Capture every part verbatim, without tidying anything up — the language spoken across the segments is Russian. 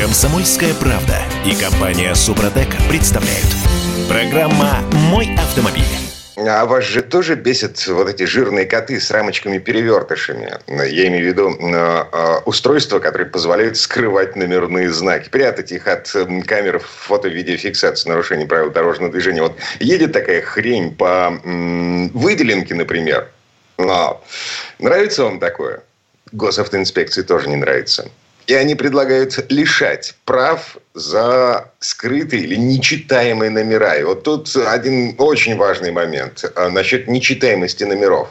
«Комсомольская правда» и компания «Супротек» представляют. Программа «Мой автомобиль». А вас же тоже бесят вот эти жирные коты с рамочками-перевертышами. Я имею в виду э, устройства, которые позволяют скрывать номерные знаки, прятать их от камер фото-видеофиксации, нарушений правил дорожного движения. Вот едет такая хрень по м- выделенке, например. Но нравится вам такое? Госавтоинспекции тоже не нравится. И они предлагают лишать прав за скрытые или нечитаемые номера. И вот тут один очень важный момент насчет нечитаемости номеров.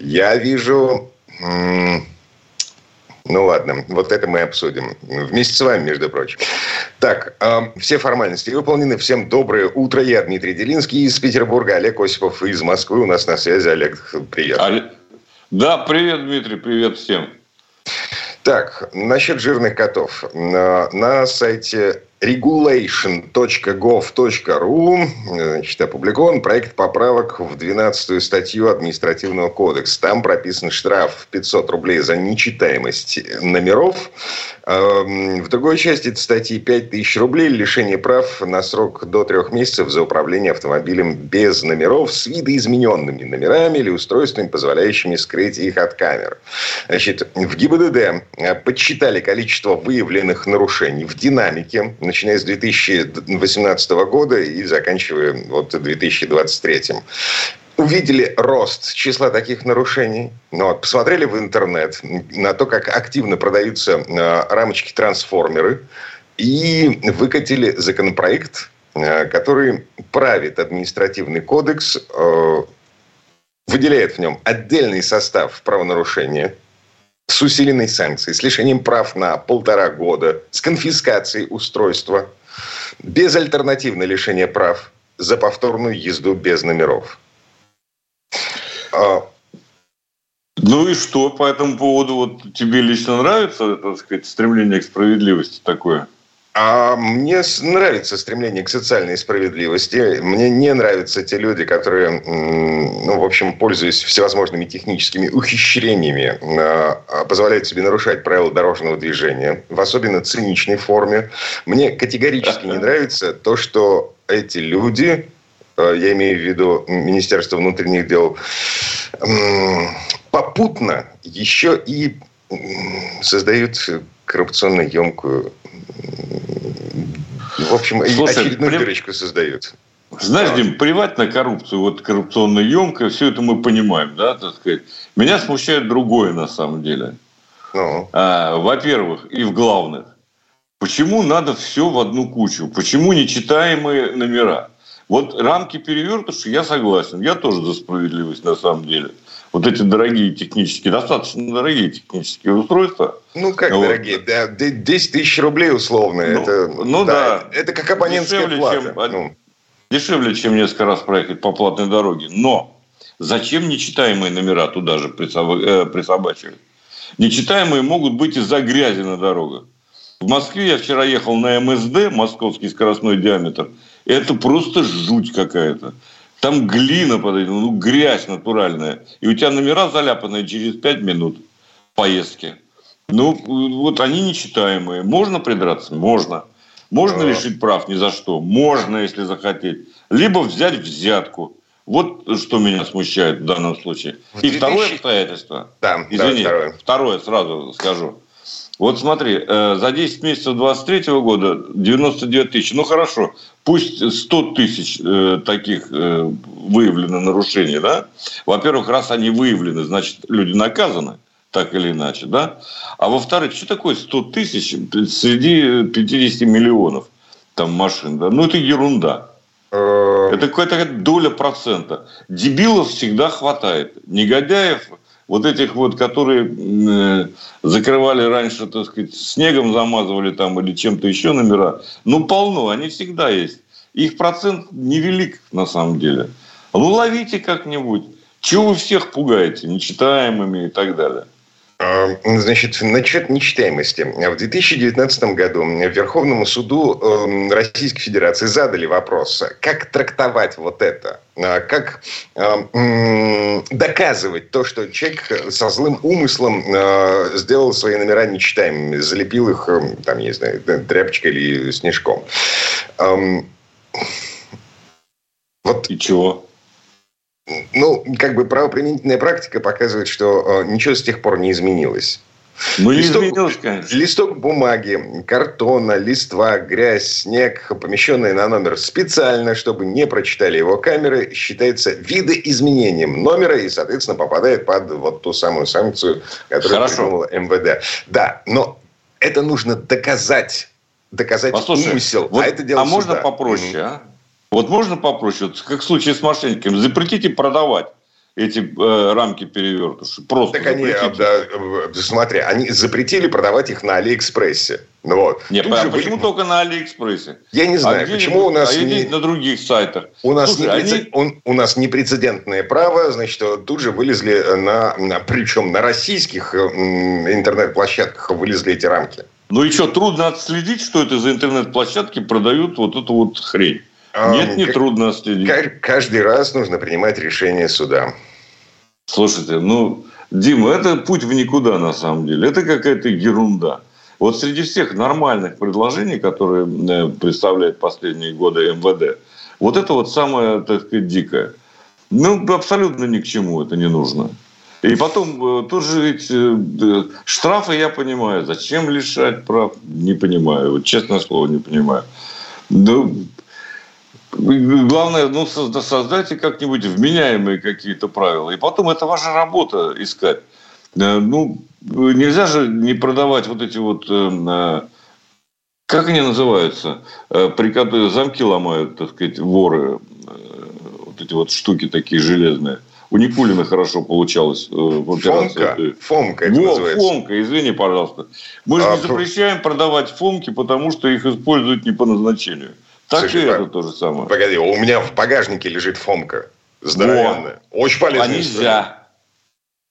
Я вижу... Ну ладно, вот это мы обсудим. Вместе с вами, между прочим. Так, э, все формальности выполнены. Всем доброе утро. Я Дмитрий Дилинский из Петербурга. Олег Осипов из Москвы. У нас на связи. Олег, привет. Оле... Да, привет, Дмитрий. Привет всем. Так, насчет жирных котов. На, на сайте регулейшн точка гов точка ру, значит, опубликован проект поправок в двенадцатую статью административного кодекса. Там прописан штраф пятьсот рублей за нечитаемость номеров. В другой части этой статьи пять тысяч рублей лишение прав на срок до трех месяцев за управление автомобилем без номеров с видоизмененными номерами или устройствами, позволяющими скрыть их от камер. Значит, в ГИБДД подсчитали количество выявленных нарушений в динамике, начиная с две тысячи восемнадцатого года и заканчивая вот две тысячи двадцать третьим. Увидели рост числа таких нарушений. Вот, посмотрели в интернет на то, как активно продаются э, рамочки-трансформеры. И выкатили законопроект, э, который правит административный кодекс, э, выделяет в нем отдельный состав правонарушения с усиленной санкцией, с лишением прав на полтора года, с конфискацией устройства, безальтернативное лишение прав за повторную езду без номеров. А... Ну и что по этому поводу? Вот тебе лично нравится, так сказать, стремление к справедливости такое? А мне нравится стремление к социальной справедливости. Мне не нравятся те люди, которые, ну, в общем, пользуясь всевозможными техническими ухищрениями, позволяют себе нарушать правила дорожного движения, в особенно циничной форме. Мне категорически не нравится то, что эти люди, я имею в виду Министерство внутренних дел, попутно еще и создают коррупционно емкую... В общем, Слушай, очередную при... дырочку создают. Знаешь, да. Дим, плевать на коррупцию, вот коррупционно емкая, все это мы понимаем, да, так сказать. Меня смущает другое на самом деле. Ну. А, во-первых, и в главных, почему надо все в одну кучу? Почему нечитаемые номера? Вот рамки перевертыши, я согласен, я тоже за справедливость на самом деле. Вот эти дорогие технические, достаточно дорогие технические устройства. Ну, как вот. Дорогие? Да, десять тысяч рублей условно. Ну, это, ну да, да. Это как абонентская дешевле, плата. Чем, ну. Дешевле, чем несколько раз проехать по платной дороге. Но зачем нечитаемые номера туда же присобачивать? Нечитаемые могут быть из-за грязи на дорогах. В Москве я вчера ехал на эм эс дэ, московский скоростной диаметр. Это просто жуть какая-то. Там глина, ну, грязь натуральная. И у тебя номера заляпаны через пять минут поездки. Ну, вот они нечитаемые. Можно придраться? Можно. Можно да. лишить прав ни за что? Можно, если захотеть. Либо взять взятку. Вот что меня смущает в данном случае. И второе обстоятельство. Да, извини, да, второе. второе сразу скажу. Вот смотри, э, за десять месяцев двадцать третьего года девяносто две тысячи. Ну, хорошо, пусть сто тысяч э, таких э, выявлено нарушений, да? Во-первых, раз они выявлены, значит, люди наказаны, так или иначе, да? А во-вторых, что такое сто тысяч среди пятьдесят миллионов там, машин, да? Ну, это ерунда. Это какая-то доля процента. Дебилов всегда хватает. Негодяев... Вот этих вот, которые закрывали раньше, так сказать, снегом замазывали там или чем-то еще номера, ну, полно, они всегда есть. Их процент невелик на самом деле. Ну, ловите как-нибудь. Чего вы всех пугаете нечитаемыми и так далее? Значит, насчет нечитаемости. В две тысячи девятнадцатом году Верховному суду Российской Федерации задали вопрос, как трактовать вот это, как доказывать то, что человек со злым умыслом сделал свои номера нечитаемыми, залепил их, там, не знаю, тряпочкой или снежком. Вот. И чего? Ну, как бы правоприменительная практика показывает, что э, ничего с тех пор не изменилось. Ну, листок, листок бумаги, картона, листва, грязь, снег, помещенные на номер специально, чтобы не прочитали его камеры, считается видоизменением номера и, соответственно, попадает под вот ту самую санкцию, которую придумала МВД. Да, но это нужно доказать. Доказать Послушай, умысел. Вот, а это дело а суда. Можно попроще, mm-hmm. а? Вот можно попроще, вот как в случае с мошенниками, запретите продавать эти э, рамки перевертыши. Просто так запретите. Они, да, смотри, они запретили продавать их на Алиэкспрессе. Ну, вот. Нет, а почему вы... только на Алиэкспрессе? Я не знаю, а почему где-нибудь... у нас... А не... на других сайтах. У нас, Слушай, не... они... Он... у нас непрецедентное право, значит, тут же вылезли на... Причем на российских интернет-площадках вылезли эти рамки. Ну и что, трудно отследить, что это за интернет-площадки продают вот эту вот хрень? Нет, не трудно следить. Каждый раз нужно принимать решение суда. Слушайте, ну, Дима, это путь в никуда, на самом деле. Это какая-то ерунда. Вот среди всех нормальных предложений, которые представляет последние годы МВД, вот это вот самое, так сказать, дикое. Ну, абсолютно ни к чему это не нужно. И потом, тут же ведь штрафы я понимаю. Зачем лишать прав? Не понимаю. Вот, честное слово, не понимаю. Ну... Главное, ну, создайте как-нибудь вменяемые какие-то правила. И потом, это ваша работа искать. Ну, нельзя же не продавать вот эти вот... Как они называются? При которых замки ломают, так сказать, воры. Вот эти вот штуки такие железные. У Никулина хорошо получалось в операции. Фомка. Фомка это Во, называется. Фомка, извини, пожалуйста. Мы же а, не запрещаем фом... продавать фомки, потому что их используют не по назначению. Так Слушай, и это то же самое. Погоди, у меня в багажнике лежит фомка. Здоровенная. Во. Очень полезная. А нельзя.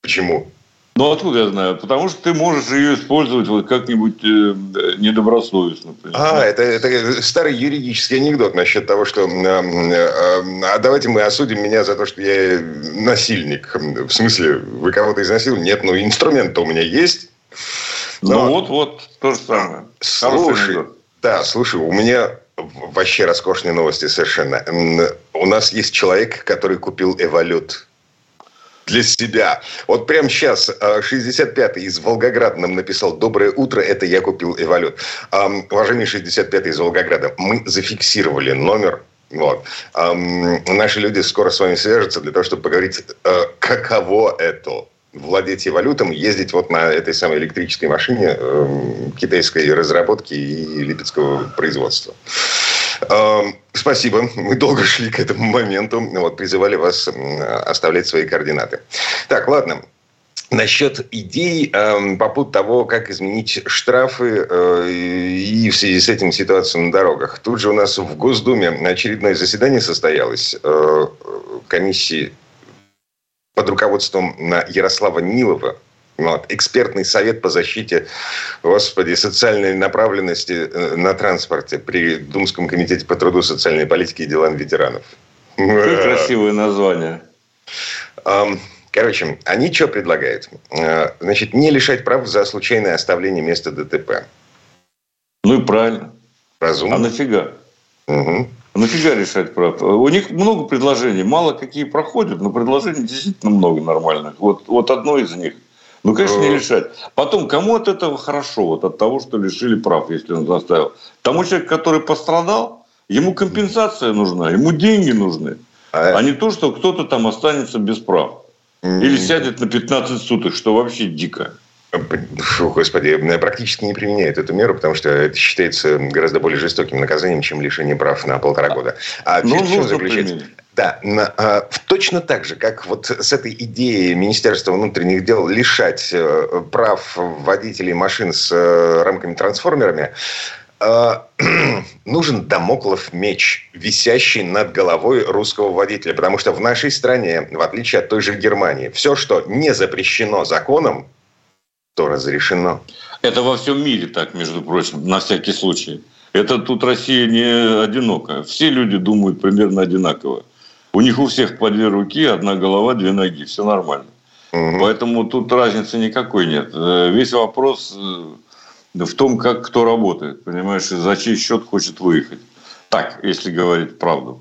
Почему? Ну, откуда я знаю? Потому что ты можешь ее использовать вот как-нибудь э, недобросовестно. А, это, это старый юридический анекдот насчет того, что... Э, э, а давайте мы осудим меня за то, что я насильник. В смысле, вы кого-то изнасиловали? Нет, ну, инструмент-то у меня есть. Но... Ну, вот-вот, то же самое. Слушай, да, слушай, у меня... Вообще роскошные новости совершенно. У нас есть человек, который купил Эволют для себя. Вот прямо сейчас шестьдесят пятый из Волгограда нам написал: «Доброе утро, это я купил Эволют». Уважаемый шестьдесят пятый из Волгограда, мы зафиксировали номер. Вот. Наши люди скоро с вами свяжутся для того, чтобы поговорить, каково это — владеть Эволютом, ездить вот на этой самой электрической машине э, китайской разработки и липецкого производства. Э, спасибо. Мы долго шли к этому моменту. Вот, призывали вас оставлять свои координаты. Так, ладно. Насчет идей э, по поводу того, как изменить штрафы э, и в связи с этим ситуацию на дорогах. Тут же у нас в Госдуме очередное заседание состоялось э, комиссии под руководством Ярослава Нилова, вот, экспертный совет по защите, господи, социальной направленности на транспорте при Думском комитете по труду, социальной политике и делам ветеранов. Красивое название. Короче, они что предлагают? Значит, не лишать прав за случайное оставление места ДТП. Ну и правильно. Разумно. А нафига? Угу. Нафига решать правда? У них много предложений. Мало какие проходят, но предложений действительно много нормальных. Вот, вот одно из них. Ну, конечно, не решать. Потом, кому от этого хорошо? Вот от того, что лишили прав, если он заставил. Тому человеку, который пострадал, ему компенсация нужна, ему деньги нужны. А не то, что кто-то там останется без прав. Или сядет на пятнадцать суток, что вообще дико. Фу, господи, практически не применяют эту меру, потому что это считается гораздо более жестоким наказанием, чем лишение прав на полтора года. А ну, в чем заключается? Да, на, а, точно так же, как вот с этой идеей Министерства внутренних дел лишать э, прав водителей машин с э, рамками-трансформерами, э, нужен дамоклов меч, висящий над головой русского водителя. Потому что в нашей стране, в отличие от той же Германии, все, что не запрещено законом, то разрешено. Это во всем мире так, между прочим, на всякий случай. Это тут Россия не одинокая. Все люди думают примерно одинаково. У них у всех по две руки, одна голова, две ноги. Все нормально. Угу. Поэтому тут разницы никакой нет. Весь вопрос в том, как кто работает. Понимаешь, за чей счет хочет выехать. Так, если говорить правду.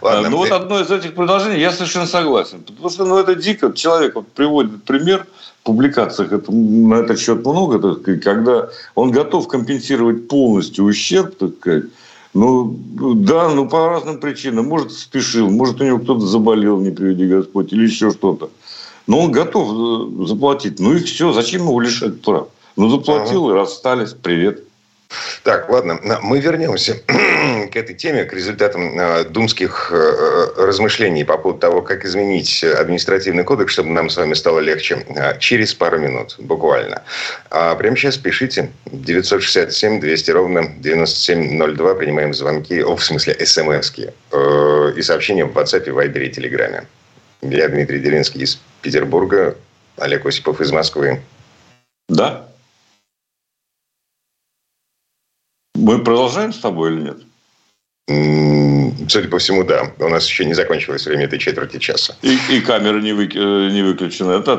Ладно, ну, мы... вот одно из этих предложений я совершенно согласен. Потому что ну, это дико. Человек вот приводит пример. В публикациях это, на этот счет много, так сказать, когда он готов компенсировать полностью ущерб, так сказать, ну, да, но по разным причинам. Может, спешил, может, у него кто-то заболел, не приведи Господь, или еще что-то. Но он готов заплатить. Ну и все, зачем его лишать прав? Ну, заплатил ага. и расстались. Привет. Так, ладно, мы вернемся к этой теме, к результатам э, думских э, размышлений по поводу того, как изменить административный кодекс, чтобы нам с вами стало легче, э, через пару минут, буквально. А прямо сейчас пишите девять шесть семь двести ровно девяносто семь ноль два, принимаем звонки, о, в смысле смс-ки, э, и сообщения в WhatsApp, Вайбере и Телеграме. Я Дмитрий Дилинский из Петербурга, Олег Осипов из Москвы. Да. Мы продолжаем с тобой или нет? Судя по всему, да. У нас еще не закончилось время этой четверти часа. И, и камера не, вы, не выключена. Это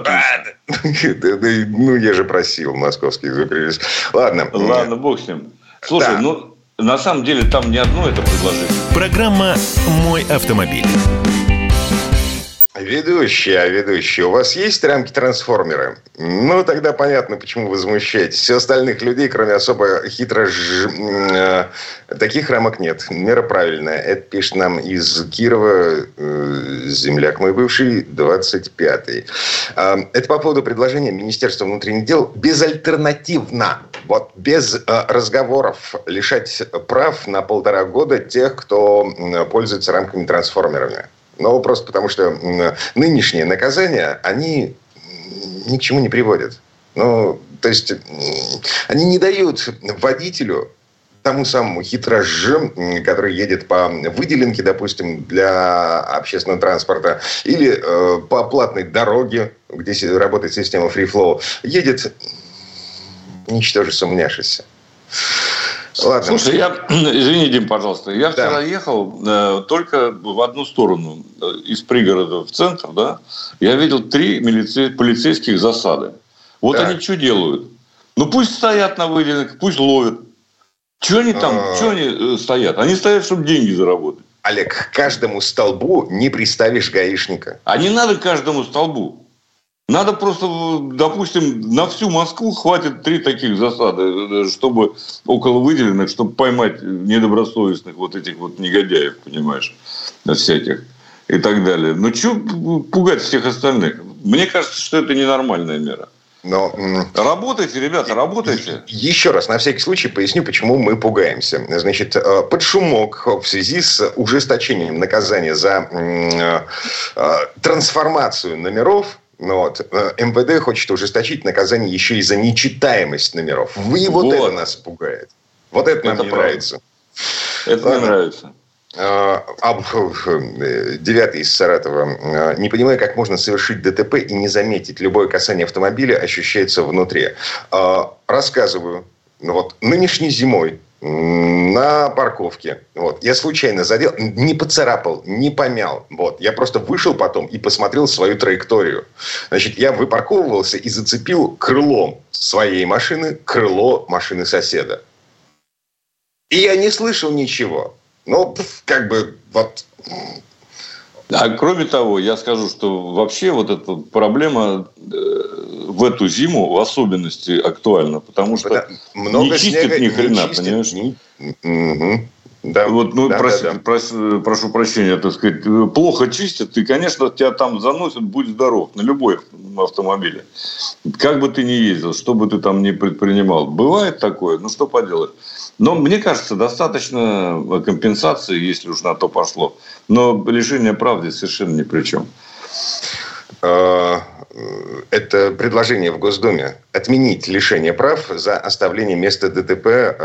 отлично. Ну, я же просил московский звукорежиссер. Ладно. Ладно, бог с ним. Слушай, да. ну, на самом деле, там не одно это предложение. Программа «Мой автомобиль». Ведущая, ведущая, у вас есть рамки-трансформеры? Ну, тогда понятно, почему возмущаетесь. Все остальных людей, кроме особо хитро... Ж... Таких рамок нет. Мера правильная. Это пишет нам из Кирова земляк мой бывший, двадцать пятый. Это по поводу предложения Министерства внутренних дел безальтернативно, вот без разговоров, лишать прав на полтора года тех, кто пользуется рамками-трансформерами. Но просто потому, что нынешние наказания, они ни к чему не приводят. Ну, то есть, они не дают водителю, тому самому хитрожжу, который едет по выделенке, допустим, для общественного транспорта, или э, по платной дороге, где работает система фри-флоу, едет, ничтоже сумняшися. Ладно. Слушай, я, извини, Дим, пожалуйста, я да. вчера ехал э, только в одну сторону, э, из пригорода в центр, да, я видел три милице... полицейских засады. Вот так. Они что делают? Ну, пусть стоят на выделенных, пусть ловят. Чего они там, а... чего они э, стоят? Они стоят, чтобы деньги заработать. Олег, к каждому столбу не приставишь гаишника. А не надо к каждому столбу. Надо просто, допустим, на всю Москву хватит три таких засады, чтобы около выделенных, чтобы поймать недобросовестных вот этих вот негодяев, понимаешь, всяких и так далее. Ну, что пугать всех остальных? Мне кажется, что это ненормальная мера. Но... Работайте, ребята, работайте. Еще раз, на всякий случай, поясню, почему мы пугаемся. Значит, под шумок в связи с ужесточением наказания за трансформацию номеров, ну вот, МВД хочет ужесточить наказание еще и за нечитаемость номеров. Вы вот, вот это нас пугает. Вот это, это нам не нравится. Это Ладно. не нравится. Девятый из Саратова. Не понимаю, как можно совершить ДТП и не заметить. Любое касание автомобиля ощущается внутри. Рассказываю. Вот нынешней зимой на парковке. Вот. Я случайно задел, не поцарапал, не помял. Вот. Я просто вышел потом и посмотрел свою траекторию. Значит, я выпарковывался и зацепил крылом своей машины крыло машины соседа. И я не слышал ничего. Ну, как бы, вот... А кроме того, я скажу, что вообще вот эта проблема в эту зиму в особенности актуальна, потому что да, много не чистят ни хрена, понимаешь? Угу. Да, вот, ну, да, проси, да, да. Прошу, прошу прощения, так сказать, плохо чистят, и, конечно, тебя там заносят, будь здоров, на любой автомобиле. Как бы ты ни ездил, что бы ты там ни предпринимал. Бывает такое, ну что поделать. Но мне кажется, достаточно компенсации, если уж на то пошло. Но лишение прав здесь совершенно ни при чем. это предложение в Госдуме отменить лишение прав за оставление места ДТП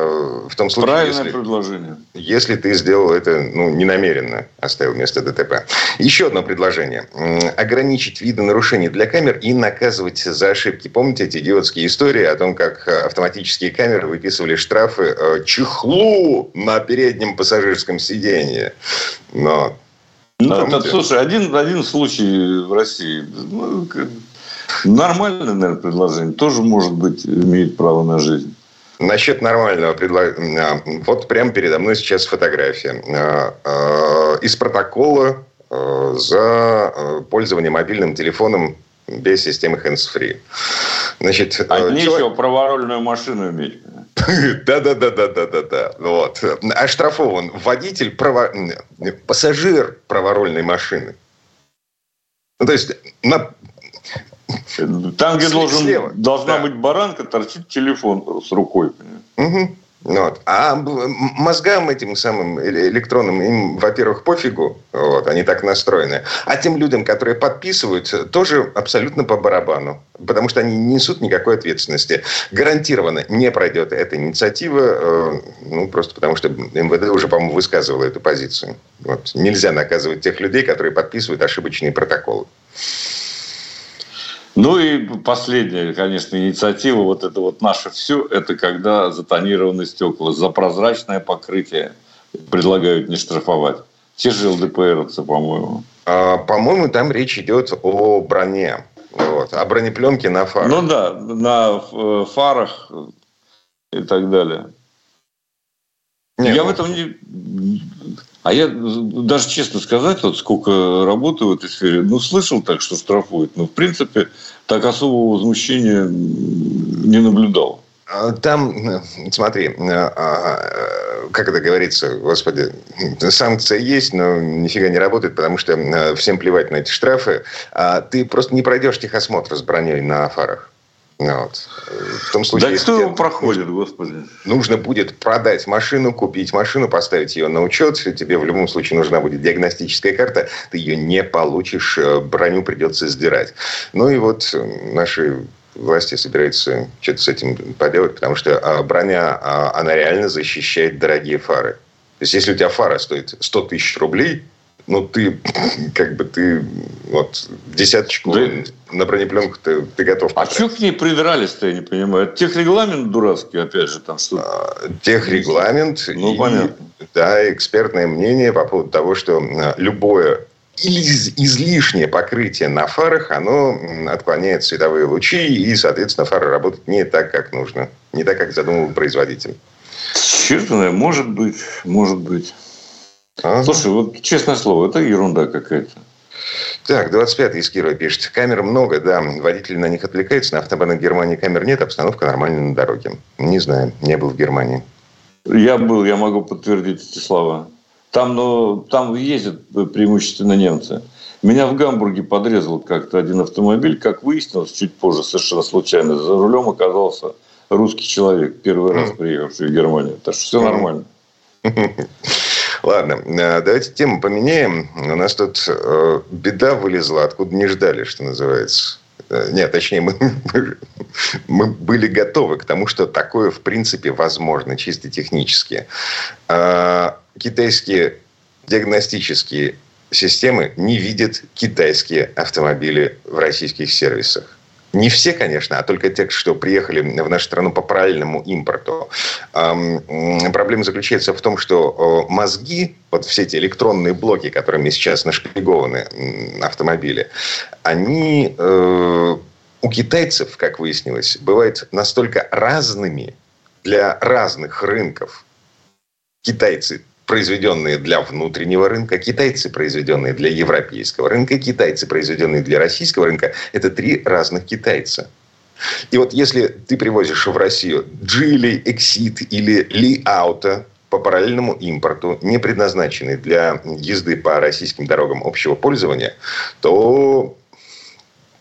в том случае, правильное если, предложение. Если ты сделал это ну, ненамеренно, оставил место ДТП. Еще одно предложение. Ограничить виды нарушений для камер и наказывать за ошибки. Помните эти идиотские истории о том, как автоматические камеры выписывали штрафы чехлу на переднем пассажирском сиденье? Но... Ну, это, слушай, один, один случай в России. Ну, нормальное, наверное, предложение. Тоже, может быть, имеет право на жизнь. Насчет нормального предложения. Вот прямо передо мной сейчас фотография. Из протокола за пользование мобильным телефоном без системы hands-free. Значит, а нечего человек... праворульную машину иметь. Да-да-да-да-да-да-да. Вот. Оштрафован водитель, право... пассажир праворульной машины. Ну, то есть... На... Там, где должен, должна да. быть баранка, торчит телефон с рукой. Угу. Вот. А мозгам этим самым электронным, им, во-первых, пофигу, вот, они так настроены. А тем людям, которые подписывают, тоже абсолютно по барабану. Потому что они не несут никакой ответственности. Гарантированно не пройдет эта инициатива. Ну, просто потому что МВД уже, по-моему, высказывало эту позицию. Вот. Нельзя наказывать тех людей, которые подписывают ошибочные протоколы. Ну и последняя, конечно, инициатива, вот это вот наше все, это когда затонированы стекла, за прозрачное покрытие предлагают не штрафовать. Те же ЛДПРовцы, по-моему. А, по-моему, там речь идет о броне, вот, о бронепленке на фарах. Ну да, на фарах и так далее. Не, я ну... в этом не... А я даже, честно сказать, вот сколько работаю в этой сфере, ну, слышал так, что штрафуют, но, в принципе, так особого возмущения не наблюдал. Там, смотри, как это говорится, господи, санкция есть, но нифига не работает, потому что всем плевать на эти штрафы. Ты просто не пройдешь техосмотр с броней на фарах. Вот. В том случае, да если кто его проходит, нужно, господи? Нужно будет продать машину, купить машину, поставить ее на учет. Тебе в любом случае нужна будет диагностическая карта. Ты ее не получишь, броню придется сдирать. Ну и вот наши власти собираются что-то с этим поделать, потому что броня, она реально защищает дорогие фары. То есть, если у тебя фара стоит сто тысяч рублей... Ну, ты, как бы, ты, вот, десяточку да. на бронепленку ты, ты готов потратить. А что к ней придрались-то, я не понимаю? Это техрегламент дурацкий, опять же, там что? А, техрегламент. Ну, и, понятно. Да, экспертное мнение по поводу того, что любое из, излишнее покрытие на фарах, оно отклоняет световые лучи, и, соответственно, фары работают не так, как нужно. Не так, как задумывал производитель. Черт, может быть, может быть. Ага. Слушай, вот честное слово, это ерунда какая-то. Так, двадцать пятый из Кирова пишет. Камер много, да, водители на них отвлекаются. На автобанах Германии камер нет, обстановка нормальная на дороге. Не знаю, не был в Германии. Я был, я могу подтвердить эти слова. Там, ну, там ездят преимущественно немцы. Меня в Гамбурге подрезал как-то один автомобиль. Как выяснилось, чуть позже совершенно случайно за рулем оказался русский человек, первый раз приехавший в Германию. Так что все нормально. Ладно, давайте тему поменяем. У нас тут э, беда вылезла, откуда не ждали, что называется. Нет, точнее, мы, мы были готовы к тому, что такое, в принципе, возможно, чисто технически. Э, китайские диагностические системы не видят китайские автомобили в российских сервисах. Не все, конечно, а только те, что приехали в нашу страну по параллельному импорту. Проблема заключается в том, что мозги, вот все эти электронные блоки, которыми сейчас нашпигованы автомобили, они у китайцев, как выяснилось, бывают настолько разными для разных рынков. Китайцы, произведенные для внутреннего рынка, китайцы, произведенные для европейского рынка, китайцы, произведенные для российского рынка, это три разных китайца. И вот если ты привозишь в Россию Geely, Exeed или Li-Auto по параллельному импорту, не предназначенный для езды по российским дорогам общего пользования, то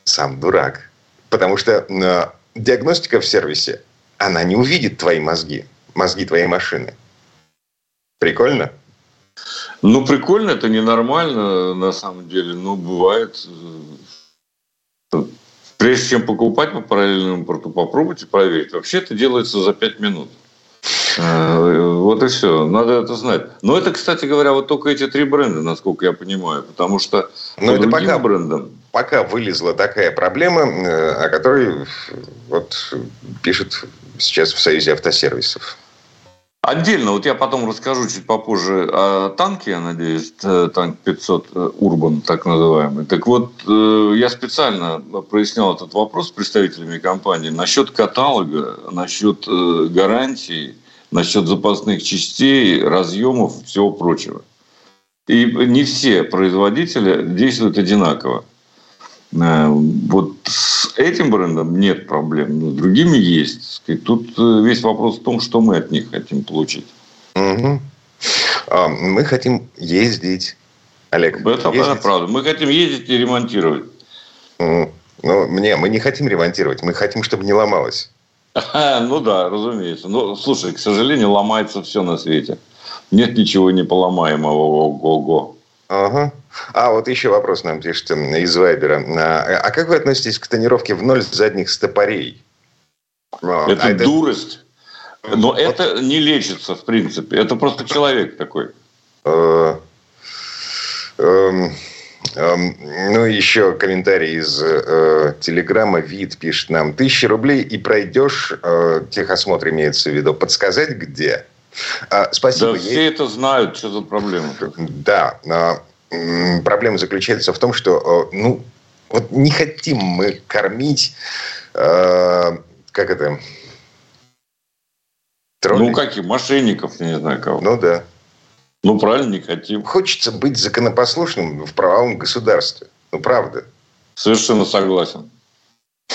сам дурак. Потому что диагностика в сервисе, она не увидит твои мозги, мозги твоей машины. Прикольно? Ну, прикольно, это ненормально, на самом деле. Ну, бывает. Прежде чем покупать по параллельному импорту, попробуйте проверить. Вообще это делается за пять минут. Вот и все. Надо это знать. Но это, кстати говоря, вот только эти три бренда, насколько я понимаю. Потому что но по это другим пока, брендам... Пока вылезла такая проблема, о которой вот пишет сейчас в Союзе автосервисов. Отдельно, вот я потом расскажу чуть попозже о танке, я надеюсь, танк пятьсот Urban, так называемый. Так вот, я специально прояснял этот вопрос с представителями компании насчет каталога, насчет гарантий, насчет запасных частей, разъемов и всего прочего. И не все производители действуют одинаково. Вот с этим брендом нет проблем, но с другими есть. И тут весь вопрос в том, что мы от них хотим получить. Угу. Мы хотим ездить, Олег. Это ездить. Правда. Мы хотим ездить и ремонтировать. Ну, не, мы не хотим ремонтировать, мы хотим, чтобы не ломалось. А, ну да, разумеется. Но слушай, к сожалению, ломается все на свете. Нет ничего неполомаемого. Ого-го. Ага. А вот еще вопрос нам пишет из Вайбера. А как вы относитесь к тонировке в ноль задних стопорей? Это а дурость. Это... Но вот. Это не лечится, в принципе. Это просто человек такой. Ну, еще комментарий из Телеграма. Вид пишет нам. Тысячи рублей и пройдешь, техосмотр имеется в виду. Подсказать где? А, спасибо. Да, все это знают, что за проблема. Да, а, проблема заключается в том, что, ну, вот не хотим мы кормить, а, как это, троллей. Ну, каких мошенников, я не знаю кого. Ну да. Ну правильно, не хотим. Хочется быть законопослушным в правовом государстве. Ну правда. Совершенно согласен.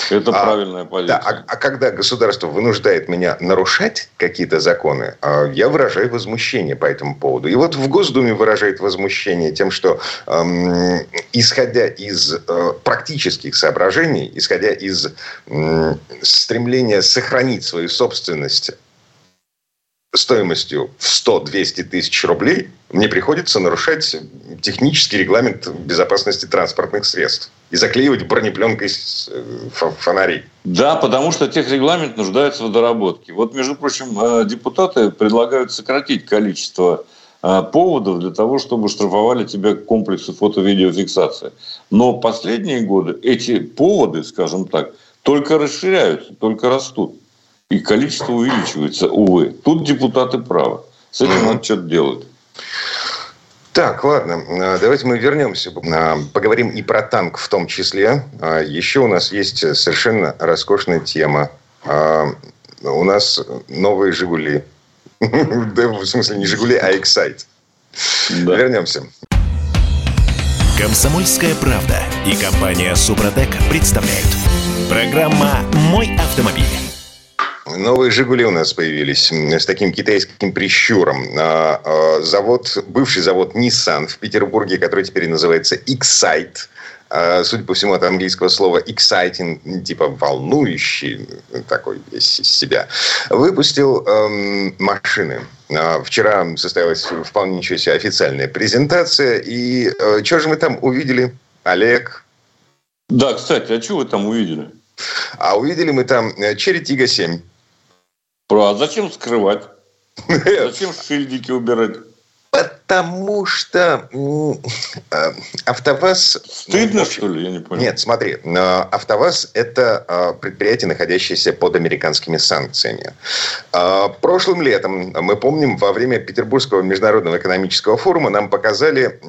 Это а, правильная позиция. Да, а, а когда государство вынуждает меня нарушать какие-то законы, я выражаю возмущение по этому поводу. И вот в Госдуме выражает возмущение тем, что эм, исходя из э, практических соображений, исходя из э, стремления сохранить свою собственность стоимостью в сто-двести тысяч рублей, мне приходится нарушать технический регламент безопасности транспортных средств и заклеивать бронепленкой фонари. Да, потому что техрегламент нуждается в доработке. Вот, между прочим, депутаты предлагают сократить количество поводов для того, чтобы штрафовали тебя к комплексу фото-видеофиксации. Но последние годы эти поводы, скажем так, только расширяются, только растут. И количество увеличивается, увы. Тут депутаты правы. С этим надо что-то делать. Так, ладно. Давайте мы вернемся. Поговорим и про танк в том числе. Еще у нас есть совершенно роскошная тема. У нас новые «Жигули». Да, в смысле, не «Жигули», а «Iksait». Вернемся. «Комсомольская правда» и компания «Супротек» представляют. Программа «Мой автомобиль». Новые «Жигули» у нас появились с таким китайским прищуром. Завод, бывший завод Nissan в Петербурге, который теперь называется Iksait. Судя по всему, от английского слова exciting, типа волнующий, такой весь из себя, выпустил эм, машины. Вчера состоялась вполне ничего себе официальная презентация. И э, что же мы там увидели, Олег? Да, кстати, а что вы там увидели? А увидели мы там Chery Тига семь. А зачем скрывать? Зачем шильдики убирать? Потому что АвтоВАЗ... Стыдно, ну, что ли? Я не понял. Нет, смотри. АвтоВАЗ – это предприятие, находящееся под американскими санкциями. Прошлым летом, мы помним, во время Петербургского международного экономического форума нам показали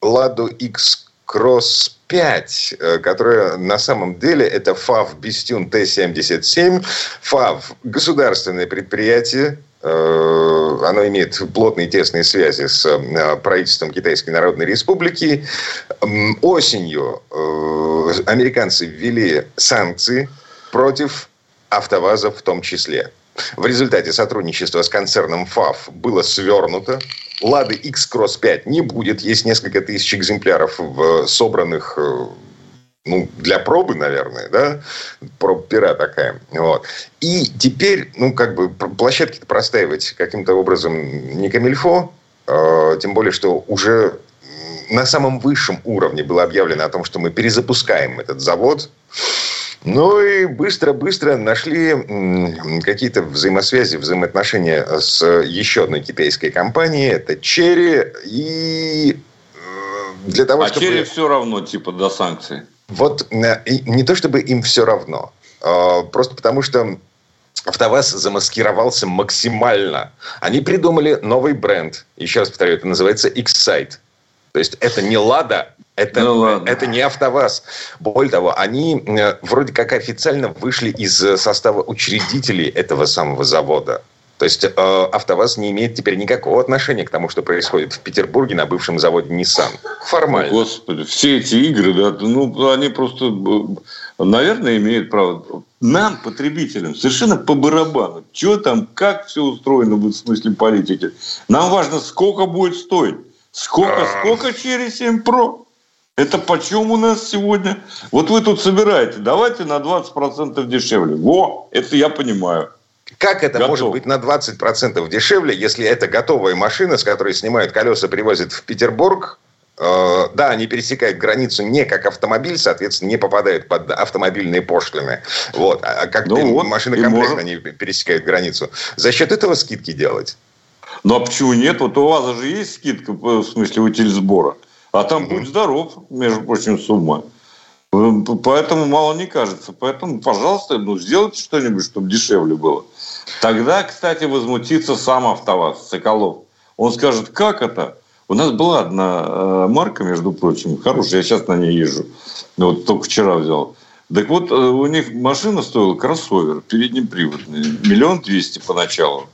Ладу Икс-Кросс пять, которая на самом деле это эф эй дабл ю Bestune Т семьдесят семь. эф эй дабл ю – государственное предприятие. Оно имеет плотные и тесные связи с правительством Китайской Народной Республики. Осенью американцы ввели санкции против АвтоВАЗа в том числе. В результате сотрудничество с концерном эф эй дабл ю было свернуто. Лады Икс-Кросс пять не будет. Есть несколько тысяч экземпляров собранных, ну, для пробы, наверное, да? Проб-пера такая. Вот. И теперь, ну, как бы, площадки-то простаивать каким-то образом не камильфо. Э, тем более, что уже на самом высшем уровне было объявлено о том, что мы перезапускаем этот завод. Ну и быстро-быстро нашли какие-то взаимосвязи, взаимоотношения с еще одной китайской компанией. Это Chery. И для того, а чтобы... Chery все равно типа до санкций. Вот не то чтобы им все равно. Просто потому что АвтоВАЗ замаскировался максимально. Они придумали новый бренд. Еще раз повторю, это называется Iksait. То есть это не Лада, это, ну, это не АвтоВАЗ. Более того, они вроде как официально вышли из состава учредителей этого самого завода. То есть АвтоВАЗ не имеет теперь никакого отношения к тому, что происходит в Петербурге на бывшем заводе Nissan. Формально. О, Господи, все эти игры, да, ну они просто, наверное, имеют право. Нам, потребителям, совершенно по барабану. Что там, как все устроено в смысле политики. Нам важно, сколько будет стоить. Сколько, сколько Chery семь Pro? Это почем у нас сегодня? Вот вы тут собираете, давайте на двадцать процентов дешевле. Во, это я понимаю. Как это Готов. может быть на двадцать процентов дешевле, если это готовая машина, с которой снимают колеса, привозят в Петербург? Э, да, они пересекают границу не как автомобиль, соответственно, не попадают под автомобильные пошлины. Вот. А как ну вот, машина комплектная, они пересекают границу. За счет этого скидки делать? Ну, а почему нет? Вот у вас же есть скидка, в смысле, утильсбора. А там будь здоров, между прочим, сумма. Поэтому мало не кажется. Поэтому, пожалуйста, ну, сделайте что-нибудь, чтобы дешевле было. Тогда, кстати, возмутится сам АвтоВАЗ, Соколов. Он скажет, как это? У нас была одна марка, между прочим, хорошая, я сейчас на ней езжу. Вот только вчера взял. Так вот, у них машина стоила кроссовер, переднеприводный, миллион двести поначалу.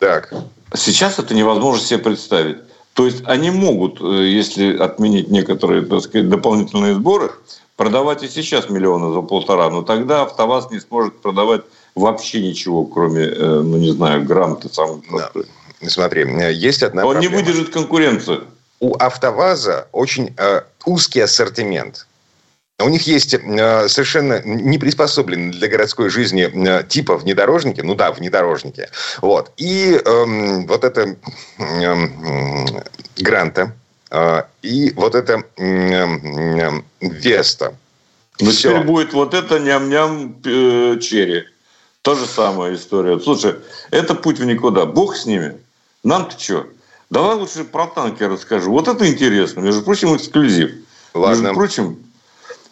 Так. Сейчас это невозможно себе представить. То есть они могут, если отменить некоторые, так сказать, дополнительные сборы, продавать и сейчас миллиона за полтора, но тогда АвтоВАЗ не сможет продавать вообще ничего, кроме, ну не знаю, грамм-то самый простой. Да. Смотри, есть одна Он проблема. Не выдержит конкуренцию. У АвтоВАЗа очень э, узкий ассортимент. У них есть совершенно не приспособленные для городской жизни типа внедорожники. Ну да, внедорожники. Вот. И эм, вот это эм, Гранта. Э, и вот это эм, Веста. Но Все. Теперь будет вот это ням-ням э, Chery. Та же самая история. Слушай, это путь в никуда. Бог с ними. Нам-то что? Давай лучше про танки расскажу. Вот это интересно. Между прочим, эксклюзив. Ладно. Между прочим...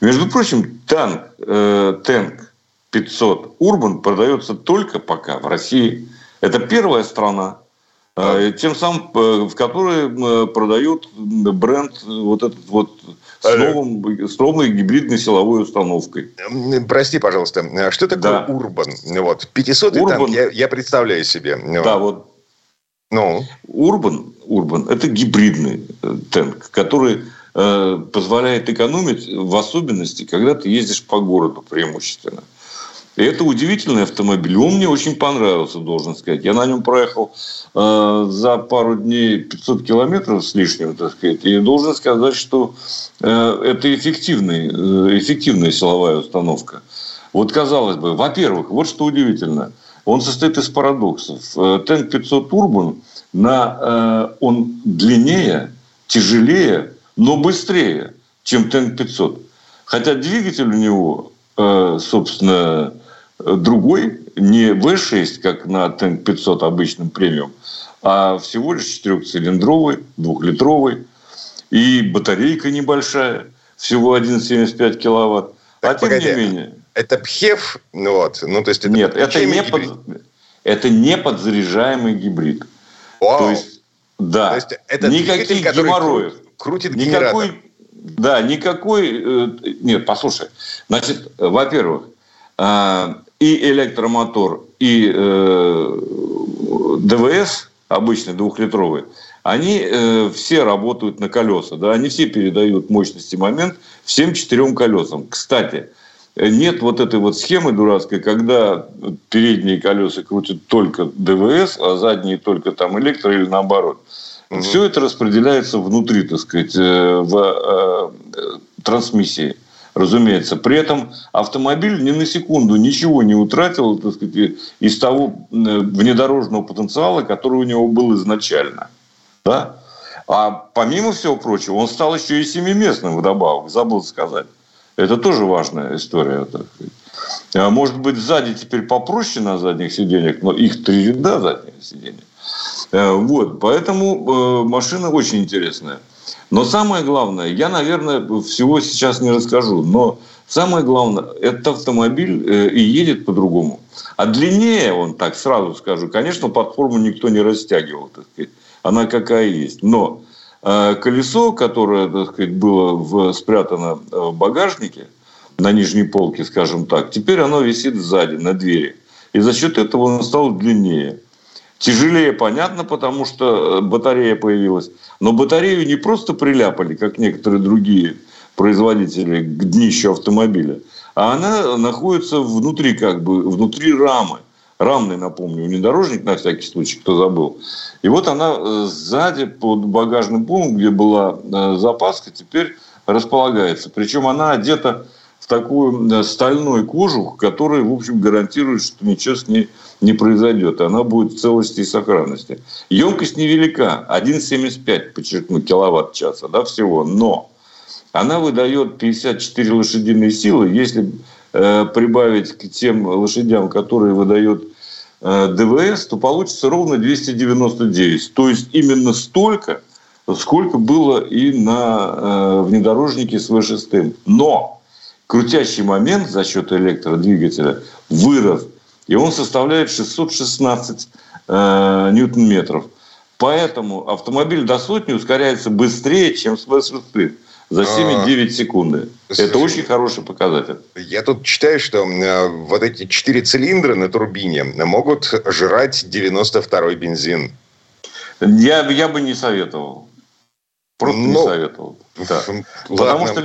Между прочим, танк, э, Танк пятьсот Урбан продается только пока в России. Это первая страна, э, тем самым, э, в которой э, продают бренд вот этот вот с, новым, с новой гибридной силовой установкой. Прости, пожалуйста, что такое да. Урбан? Вот, пятисотый Урбан, танк я, я представляю себе. Да, вот. Ну. Урбан, Урбан – это гибридный танк, который... позволяет экономить, в особенности, когда ты ездишь по городу преимущественно. И это удивительный автомобиль. Он мне очень понравился, должен сказать. Я на нем проехал э, за пару дней пятьсот километров с лишним, так сказать. И должен сказать, что э, это эффективный, э, эффективная силовая установка. Вот, казалось бы, во-первых, вот что удивительно. Он состоит из парадоксов. Tank пятьсот Urban, на, э, он длиннее, тяжелее, но быстрее, чем Tank пятьсот. Хотя двигатель у него, собственно, другой, не вэ шесть, как на Tank пятьсот обычном премиум, а всего лишь четырехцилиндровый, двухлитровый. И батарейка небольшая, всего один целых семьдесят пять сотых киловатт. Так, а тем погоди, не менее... Это пхев? Вот, ну, то есть это нет, это не, под, это не подзаряжаемый гибрид. Вау. То есть, да, то есть это никаких двигатель, геморроев. Крутит генератор. Никакой, да, никакой... Нет, послушай. Значит, во-первых, и электромотор, и дэ вэ эс, обычный двухлитровый, они все работают на колеса. Да? Они все передают мощность и момент всем четырем колесам. Кстати, нет вот этой вот схемы дурацкой, когда передние колеса крутят только дэ вэ эс, а задние только там электро или наоборот. Все это распределяется внутри, так сказать, в трансмиссии, разумеется. При этом автомобиль ни на секунду ничего не утратил, так сказать, из того внедорожного потенциала, который у него был изначально. Да? А помимо всего прочего, он стал еще и семиместным вдобавок, забыл сказать. Это тоже важная история. Может быть, сзади теперь попроще на задних сиденьях, но их три ряда задних сидений. Вот. Поэтому машина очень интересная. Но самое главное, я, наверное, всего сейчас не расскажу, но самое главное, этот автомобиль и едет по-другому. А длиннее, он так сразу скажу, конечно, платформу никто не растягивал, так сказать. Она какая есть. Но колесо, которое, так сказать, было в, спрятано в багажнике, на нижней полке, скажем так, теперь оно висит сзади, на двери. И за счет этого оно стало длиннее. Тяжелее, понятно, потому что батарея появилась. Но батарею не просто приляпали, как некоторые другие производители, к днищу автомобиля, а она находится внутри, как бы, внутри рамы. Рамный, напомню, внедорожник, на всякий случай, кто забыл. И вот она сзади, под багажным пунктом, где была запаска, теперь располагается. Причем она одета в такую стальной кожух, который, в общем, гарантирует, что ничего с ней не произойдет. Она будет в целости и сохранности. Емкость невелика. один целых семьдесят пять сотых, подчеркну, киловатт-часа, да, всего. Но она выдает пятьдесят четыре лошадиные силы. Если э, прибавить к тем лошадям, которые выдает э, ДВС, то получится ровно двести девяносто девять. То есть именно столько, сколько было и на э, внедорожнике с ви шесть. Но крутящий момент за счет электродвигателя вырос. И он составляет шестьсот шестнадцать э, ньютон-метров. Поэтому автомобиль до сотни ускоряется быстрее, чем с ви шесть. За семь целых девять десятых секунды. Слушай, это очень хороший показатель. Я тут читаю, что вот эти четыре цилиндра на турбине могут жрать девяносто второй бензин. Я, я бы не советовал. Просто Но... не советовал. Да. Ладно, потому что...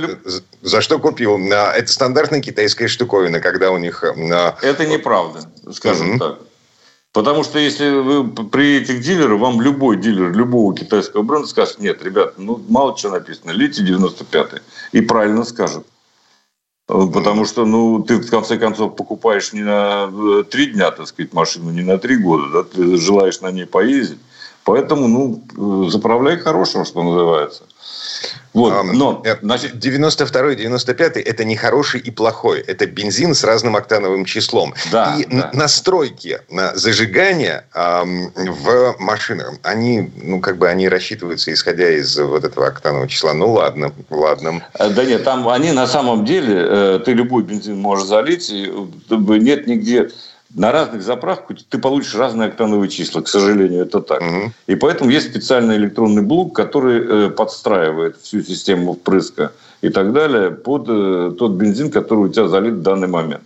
За что купил? Это стандартная китайская штуковина, когда у них... Это неправда, скажем mm-hmm. так. Потому что если вы приедете к дилеру, вам любой дилер любого китайского бренда скажет: нет, ребята, ну мало чего написано, лейте девяносто пятый. И правильно скажет. Потому что, ну, ты в конце концов покупаешь не на три дня, так сказать, машину, не на три года, да, ты желаешь на ней поездить. Поэтому, ну, заправляй хорошим, что называется. Вот, но... девяносто второй, девяносто пятый – это не хороший и плохой. Это бензин с разным октановым числом. Да, и да. настройки на зажигание э, в машинах, они, ну, как бы они рассчитываются, исходя из вот этого октанового числа. Ну, ладно, ладно. Да нет, там они на самом деле, э, ты любой бензин можешь залить, и нет нигде... На разных заправках ты получишь разные октановые числа. К сожалению, это так. Угу. И поэтому есть специальный электронный блок, который подстраивает всю систему впрыска и так далее под тот бензин, который у тебя залит в данный момент.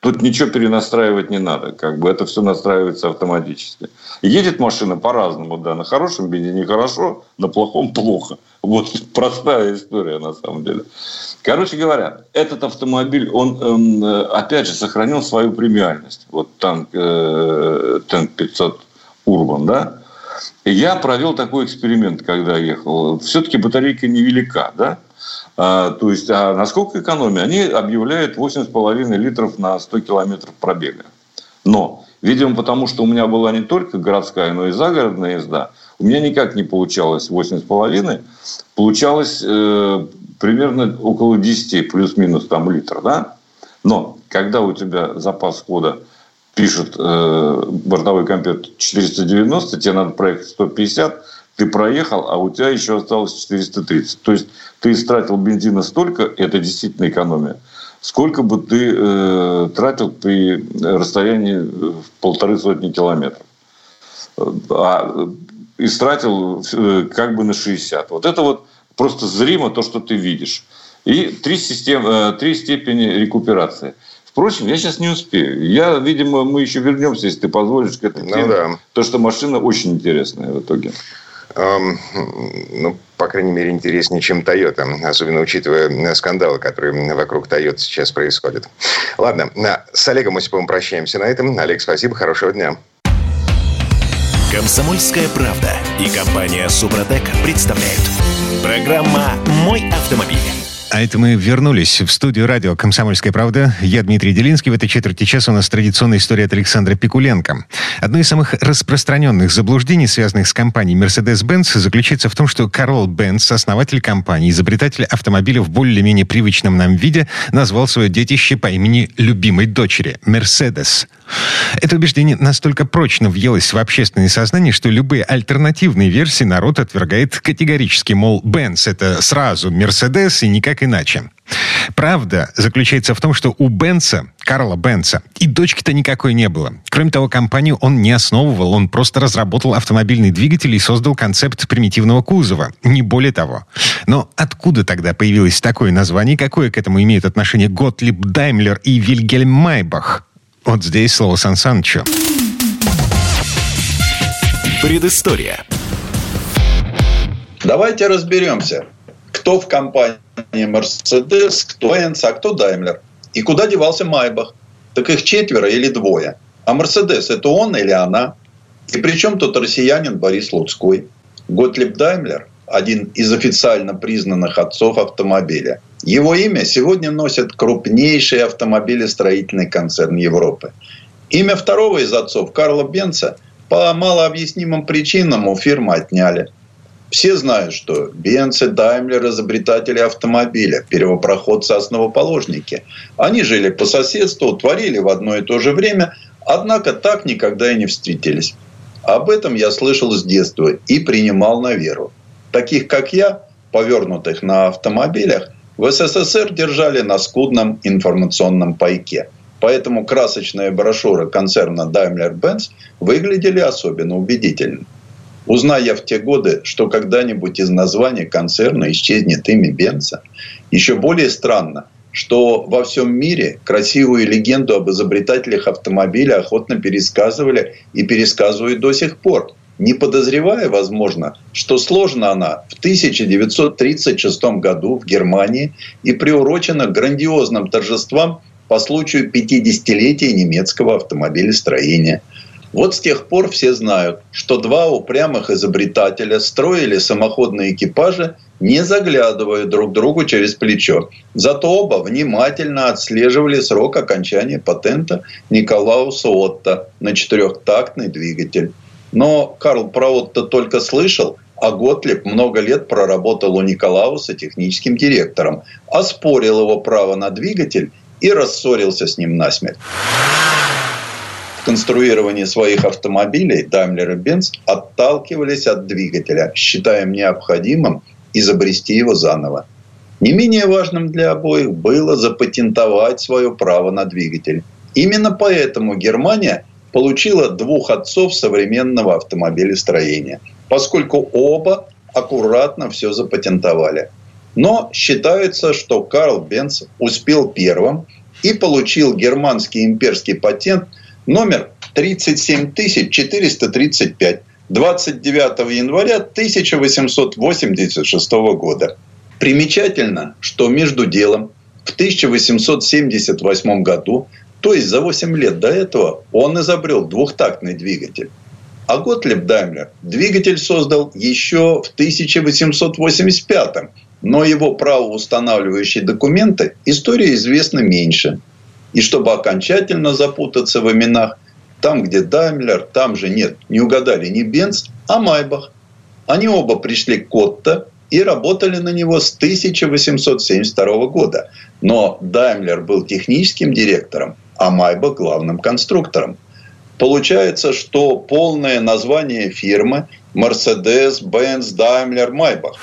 Тут ничего перенастраивать не надо. Как бы это все настраивается автоматически. Едет машина по-разному. Да, на хорошем бензине хорошо, на плохом плохо. Вот простая история на самом деле. Короче говоря, этот автомобиль, он, опять же, сохранил свою премиальность. Вот танк, танк пятьсот Урбан, да? Я провел такой эксперимент, когда ехал. Все-таки батарейка невелика, да? А, то есть, а насколько экономия? Они объявляют восемь целых пять десятых литров на сто километров пробега. Но, видимо, потому что у меня была не только городская, но и загородная езда, у меня никак не получалось восемь целых пять десятых. Получалось э, примерно около десять, плюс-минус там литр. Да? Но когда у тебя запас хода пишет э, бортовой компьютер четыреста девяносто, тебе надо проехать сто пятьдесят, ты проехал, а у тебя еще осталось четыреста тридцать. То есть ты истратил бензина столько, это действительно экономия, сколько бы ты э, тратил при расстоянии в полторы сотни километров. А истратил как бы на шестьдесят. Вот это вот просто зримо то, что ты видишь. И три, системы, три степени рекуперации. Впрочем, я сейчас не успею. Я, видимо, мы еще вернемся, если ты позволишь, к этой теме. Ну, да. То, что машина очень интересная в итоге. Эм, ну, по крайней мере, интереснее, чем Toyota. Особенно учитывая скандалы, которые вокруг Toyota сейчас происходят. Ладно, с Олегом Осиповым прощаемся на этом. Олег, спасибо, хорошего дня. «Комсомольская правда» и компания «Супротек» представляют. Программа «Мой автомобиль». А это мы вернулись в студию радио «Комсомольская правда». Я Дмитрий Дилинский. В этой четверти часа у нас традиционная история от Александра Пикуленко. Одно из самых распространенных заблуждений, связанных с компанией Mercedes-Benz, заключается в том, что Карл Бенц, основатель компании, изобретатель автомобиля в более-менее привычном нам виде, назвал свое детище по имени любимой дочери – «Мерседес». Это убеждение настолько прочно въелось в общественное сознание, что любые альтернативные версии народ отвергает категорически, мол, «Бенц» — это сразу «Мерседес» и никак иначе. Правда заключается в том, что у Бенца, Карла Бенца, и дочки-то никакой не было. Кроме того, компанию он не основывал, он просто разработал автомобильный двигатель и создал концепт примитивного кузова. Не более того. Но откуда тогда появилось такое название, какое к этому имеет отношение Готлиб Даймлер и Вильгельм Майбах? Вот здесь слово Сан Санычу. Предыстория. Давайте разберемся, кто в компании Мерседес, кто Бенц, а кто Даймлер. И куда девался Майбах? Так их четверо или двое. А Мерседес — это он или она? И при чем тут россиянин Борис Луцкой? Готлиб Даймлер — один из официально признанных отцов автомобиля. Его имя сегодня носит крупнейший автомобилестроительный концерн Европы. Имя второго из отцов, Карла Бенца, по малообъяснимым причинам у фирмы отняли. Все знают, что Бенц и Даймлер – изобретатели автомобиля, первопроходцы-основоположники. Они жили по соседству, творили в одно и то же время, однако так никогда и не встретились. Об этом я слышал с детства и принимал на веру. Таких, как я, повернутых на автомобилях, в СССР держали на скудном информационном пайке. Поэтому красочные брошюры концерна Daimler-Benz выглядели особенно убедительно. Узнай я в те годы, что когда-нибудь из названия концерна исчезнет имя Бенца. Еще более странно, что во всем мире красивую легенду об изобретателях автомобиля охотно пересказывали и пересказывают до сих пор, не подозревая, возможно, что сложена она в тысяча девятьсот тридцать шестом году в Германии и приурочена к грандиозным торжествам по случаю пятидесятилетия немецкого автомобилестроения. Вот с тех пор все знают, что два упрямых изобретателя строили самоходные экипажи, не заглядывая друг другу через плечо. Зато оба внимательно отслеживали срок окончания патента Николауса Отто на четырехтактный двигатель. Но Карл про Отто только слышал, а Готлиб много лет проработал у Николауса техническим директором, оспорил его право на двигатель и рассорился с ним насмерть. Конструировании своих автомобилей Daimler и Benz отталкивались от двигателя, считая необходимым изобрести его заново. Не менее важным для обоих было запатентовать свое право на двигатель. Именно поэтому Германия получила двух отцов современного автомобилестроения, поскольку оба аккуратно все запатентовали. Но считается, что Карл Бенц успел первым и получил германский имперский патент номер тридцать семь тысяч четыреста тридцать пять, двадцать девятого января тысяча восемьсот восемьдесят шестого года. Примечательно, что между делом в тысяча восемьсот семьдесят восьмом году, то есть за восемь лет до этого, он изобрел двухтактный двигатель. А Готлиб Даймлер двигатель создал еще в тысяча восемьсот восемьдесят пятом, но его правоустанавливающие документы истории известны меньше. И чтобы окончательно запутаться в именах, там, где Даймлер, там же нет, не угадали не Бенц, а Майбах. Они оба пришли к Отто и работали на него с тысяча восемьсот семьдесят второго года. Но Даймлер был техническим директором, а Майбах — главным конструктором. Получается, что полное название фирмы Mercedes, Benz, Daimler, Майбах.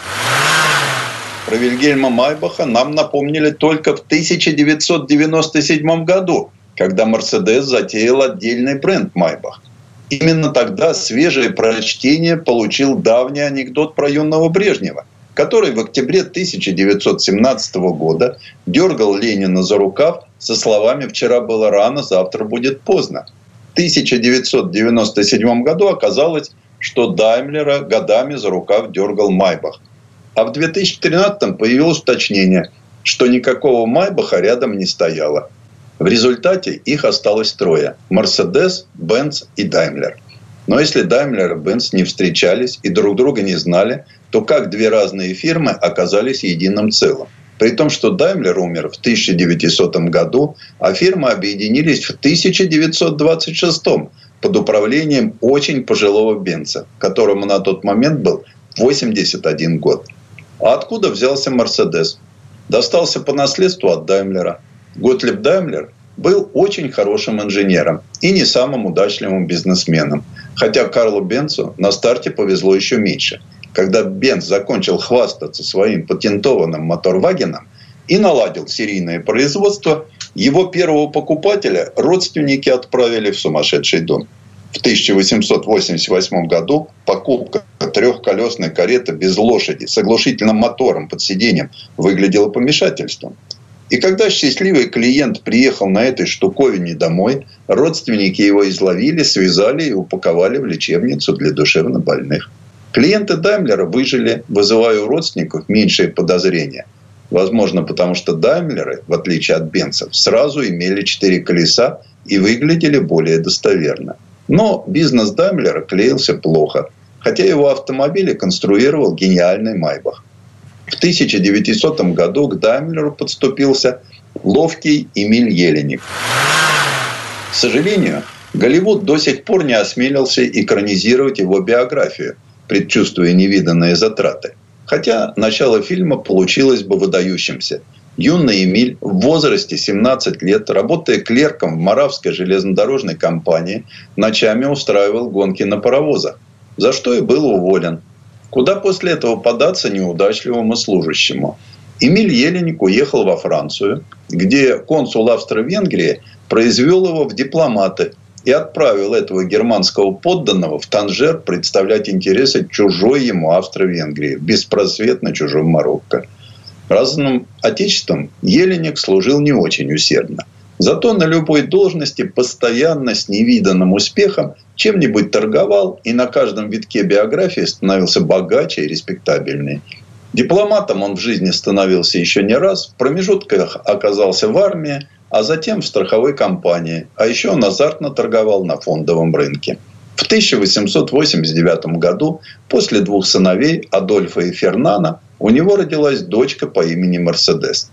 Про Вильгельма Майбаха нам напомнили только в тысяча девятьсот девяносто седьмом году, когда «Мерседес» затеял отдельный бренд «Майбах». Именно тогда свежее прочтение получил давний анекдот про юного Брежнева, который в октябре тысяча девятьсот семнадцатого года дергал Ленина за рукав со словами «Вчера было рано, завтра будет поздно». В тысяча девятьсот девяносто седьмом году оказалось, что Даймлера годами за рукав дергал «Майбах». А в две тысячи тринадцатом появилось уточнение, что никакого Майбаха рядом не стояло. В результате их осталось трое – Мерседес, Бенц и Даймлер. Но если Даймлер и Бенц не встречались и друг друга не знали, то как две разные фирмы оказались единым целым? При том, что Даймлер умер в тысяча девятисотом году, а фирмы объединились в тысяча девятьсот двадцать шестом под управлением очень пожилого Бенца, которому на тот момент был восемьдесят один год. А откуда взялся «Мерседес»? Достался по наследству от Даймлера. Готлиб Даймлер был очень хорошим инженером и не самым удачливым бизнесменом. Хотя Карлу Бенцу на старте повезло еще меньше. Когда Бенц закончил хвастаться своим патентованным моторвагеном и наладил серийное производство, его первого покупателя родственники отправили в сумасшедший дом. В тысяча восемьсот восемьдесят восьмом году покупка трехколесной кареты без лошади с оглушительным мотором под сиденьем выглядела помешательством. И когда счастливый клиент приехал на этой штуковине домой, родственники его изловили, связали и упаковали в лечебницу для душевнобольных. Клиенты Даймлера выжили, вызывая у родственников меньшие подозрения. Возможно, потому что Даймлеры, в отличие от Бенцев, сразу имели четыре колеса и выглядели более достоверно. Но бизнес Даймлера клеился плохо, хотя его автомобили конструировал гениальный Майбах. В тысяча девятисотом году к Даймлеру подступился ловкий Эмиль Еллинек. К сожалению, Голливуд до сих пор не осмелился экранизировать его биографию, предчувствуя невиданные затраты. Хотя начало фильма получилось бы выдающимся. Юный Эмиль в возрасте семнадцати лет, работая клерком в Моравской железнодорожной компании, ночами устраивал гонки на паровозах, за что и был уволен. Куда после этого податься неудачливому служащему? Эмиль Еллинек уехал во Францию, где консул Австро-Венгрии произвел его в дипломаты и отправил этого германского подданного в Танжер представлять интересы чужой ему Австро-Венгрии, беспросветно чужого Марокко. Разным отечеством Еллинек служил не очень усердно. Зато на любой должности постоянно с невиданным успехом чем-нибудь торговал и на каждом витке биографии становился богаче и респектабельнее. Дипломатом он в жизни становился еще не раз, в промежутках оказался в армии, а затем в страховой компании, а еще он азартно торговал на фондовом рынке. В тысяча восемьсот восемьдесят девятом году, после двух сыновей, Адольфа и Фернана, у него родилась дочка по имени Мерседес.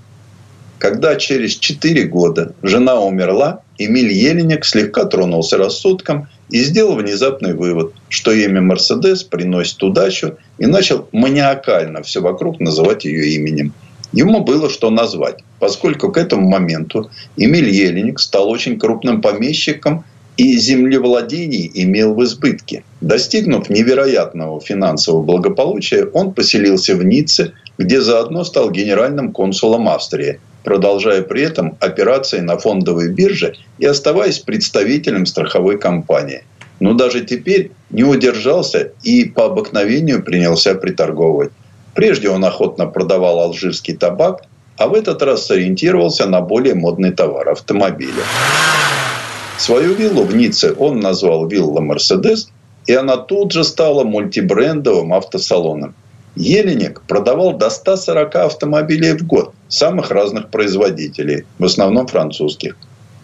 Когда через четыре года жена умерла, Эмиль Еллинек слегка тронулся рассудком и сделал внезапный вывод, что имя Мерседес приносит удачу, и начал маниакально все вокруг называть ее именем. Ему было что назвать, поскольку к этому моменту Эмиль Еллинек стал очень крупным помещиком и землевладений имел в избытке. Достигнув невероятного финансового благополучия, он поселился в Ницце, где заодно стал генеральным консулом Австрии, продолжая при этом операции на фондовой бирже и оставаясь представителем страховой компании. Но даже теперь не удержался и по обыкновению принялся приторговывать. Прежде он охотно продавал алжирский табак, а в этот раз сориентировался на более модный товар – автомобили. Свою виллу в Ницце он назвал «Вилла Мерседес», и она тут же стала мультибрендовым автосалоном. Еллинек продавал до ста сорока автомобилей в год самых разных производителей, в основном французских.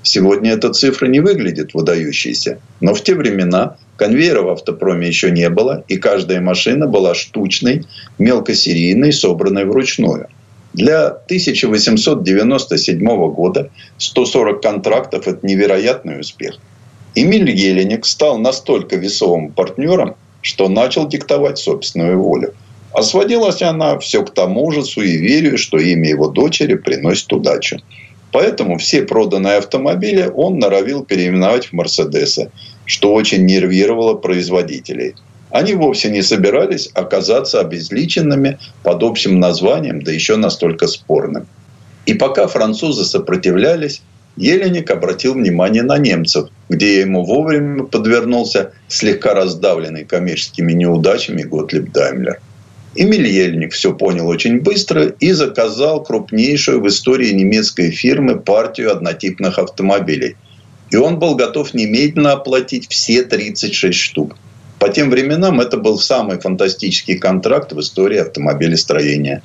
Сегодня эта цифра не выглядит выдающейся, но в те времена конвейера в автопроме еще не было, и каждая машина была штучной, мелкосерийной, собранной вручную. Для тысяча восемьсот девяносто седьмого года сто сорок контрактов – это невероятный успех. Эмиль Еллинек стал настолько весовым партнером, что начал диктовать собственную волю. А сводилась она все к тому же суеверию, что имя его дочери приносит удачу. Поэтому все проданные автомобили он норовил переименовать в «Мерседесы», что очень нервировало производителей. Они вовсе не собирались оказаться обезличенными под общим названием, да еще настолько спорным. И пока французы сопротивлялись, Еллинек обратил внимание на немцев, где ему вовремя подвернулся слегка раздавленный коммерческими неудачами Готлиб Даймлер. Эмиль Еллинек все понял очень быстро и заказал крупнейшую в истории немецкой фирмы партию однотипных автомобилей. И он был готов немедленно оплатить все тридцать шесть штук. По тем временам это был самый фантастический контракт в истории автомобилестроения.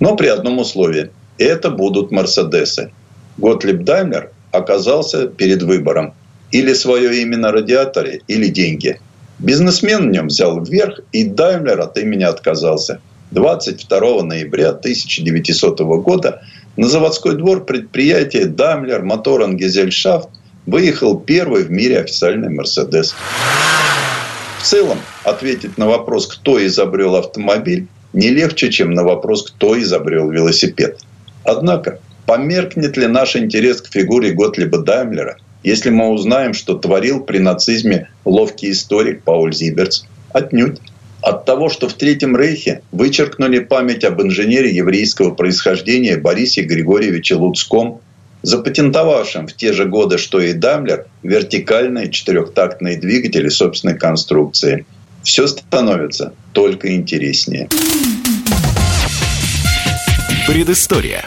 Но при одном условии – это будут «Мерседесы». Готлиб Даймлер оказался перед выбором – или свое имя на радиаторе, или деньги. Бизнесмен в нем взял вверх, и Даймлер от имени отказался. двадцать второго ноября тысяча девятисотого года на заводской двор предприятия «Даймлер Моторен-Гезельшафт» выехал первый в мире официальный «Мерседес». В целом, ответить на вопрос, кто изобрел автомобиль, не легче, чем на вопрос, кто изобрел велосипед. Однако, померкнет ли наш интерес к фигуре Готлиба Даймлера, если мы узнаем, что творил при нацизме ловкий историк Пауль Зиберц? Отнюдь. От того, что в Третьем Рейхе вычеркнули память об инженере еврейского происхождения Борисе Григорьевиче Луцком, запатентовавшим в те же годы, что и Даймлер, вертикальные четырехтактные двигатели собственной конструкции. Все становится только интереснее. Предыстория.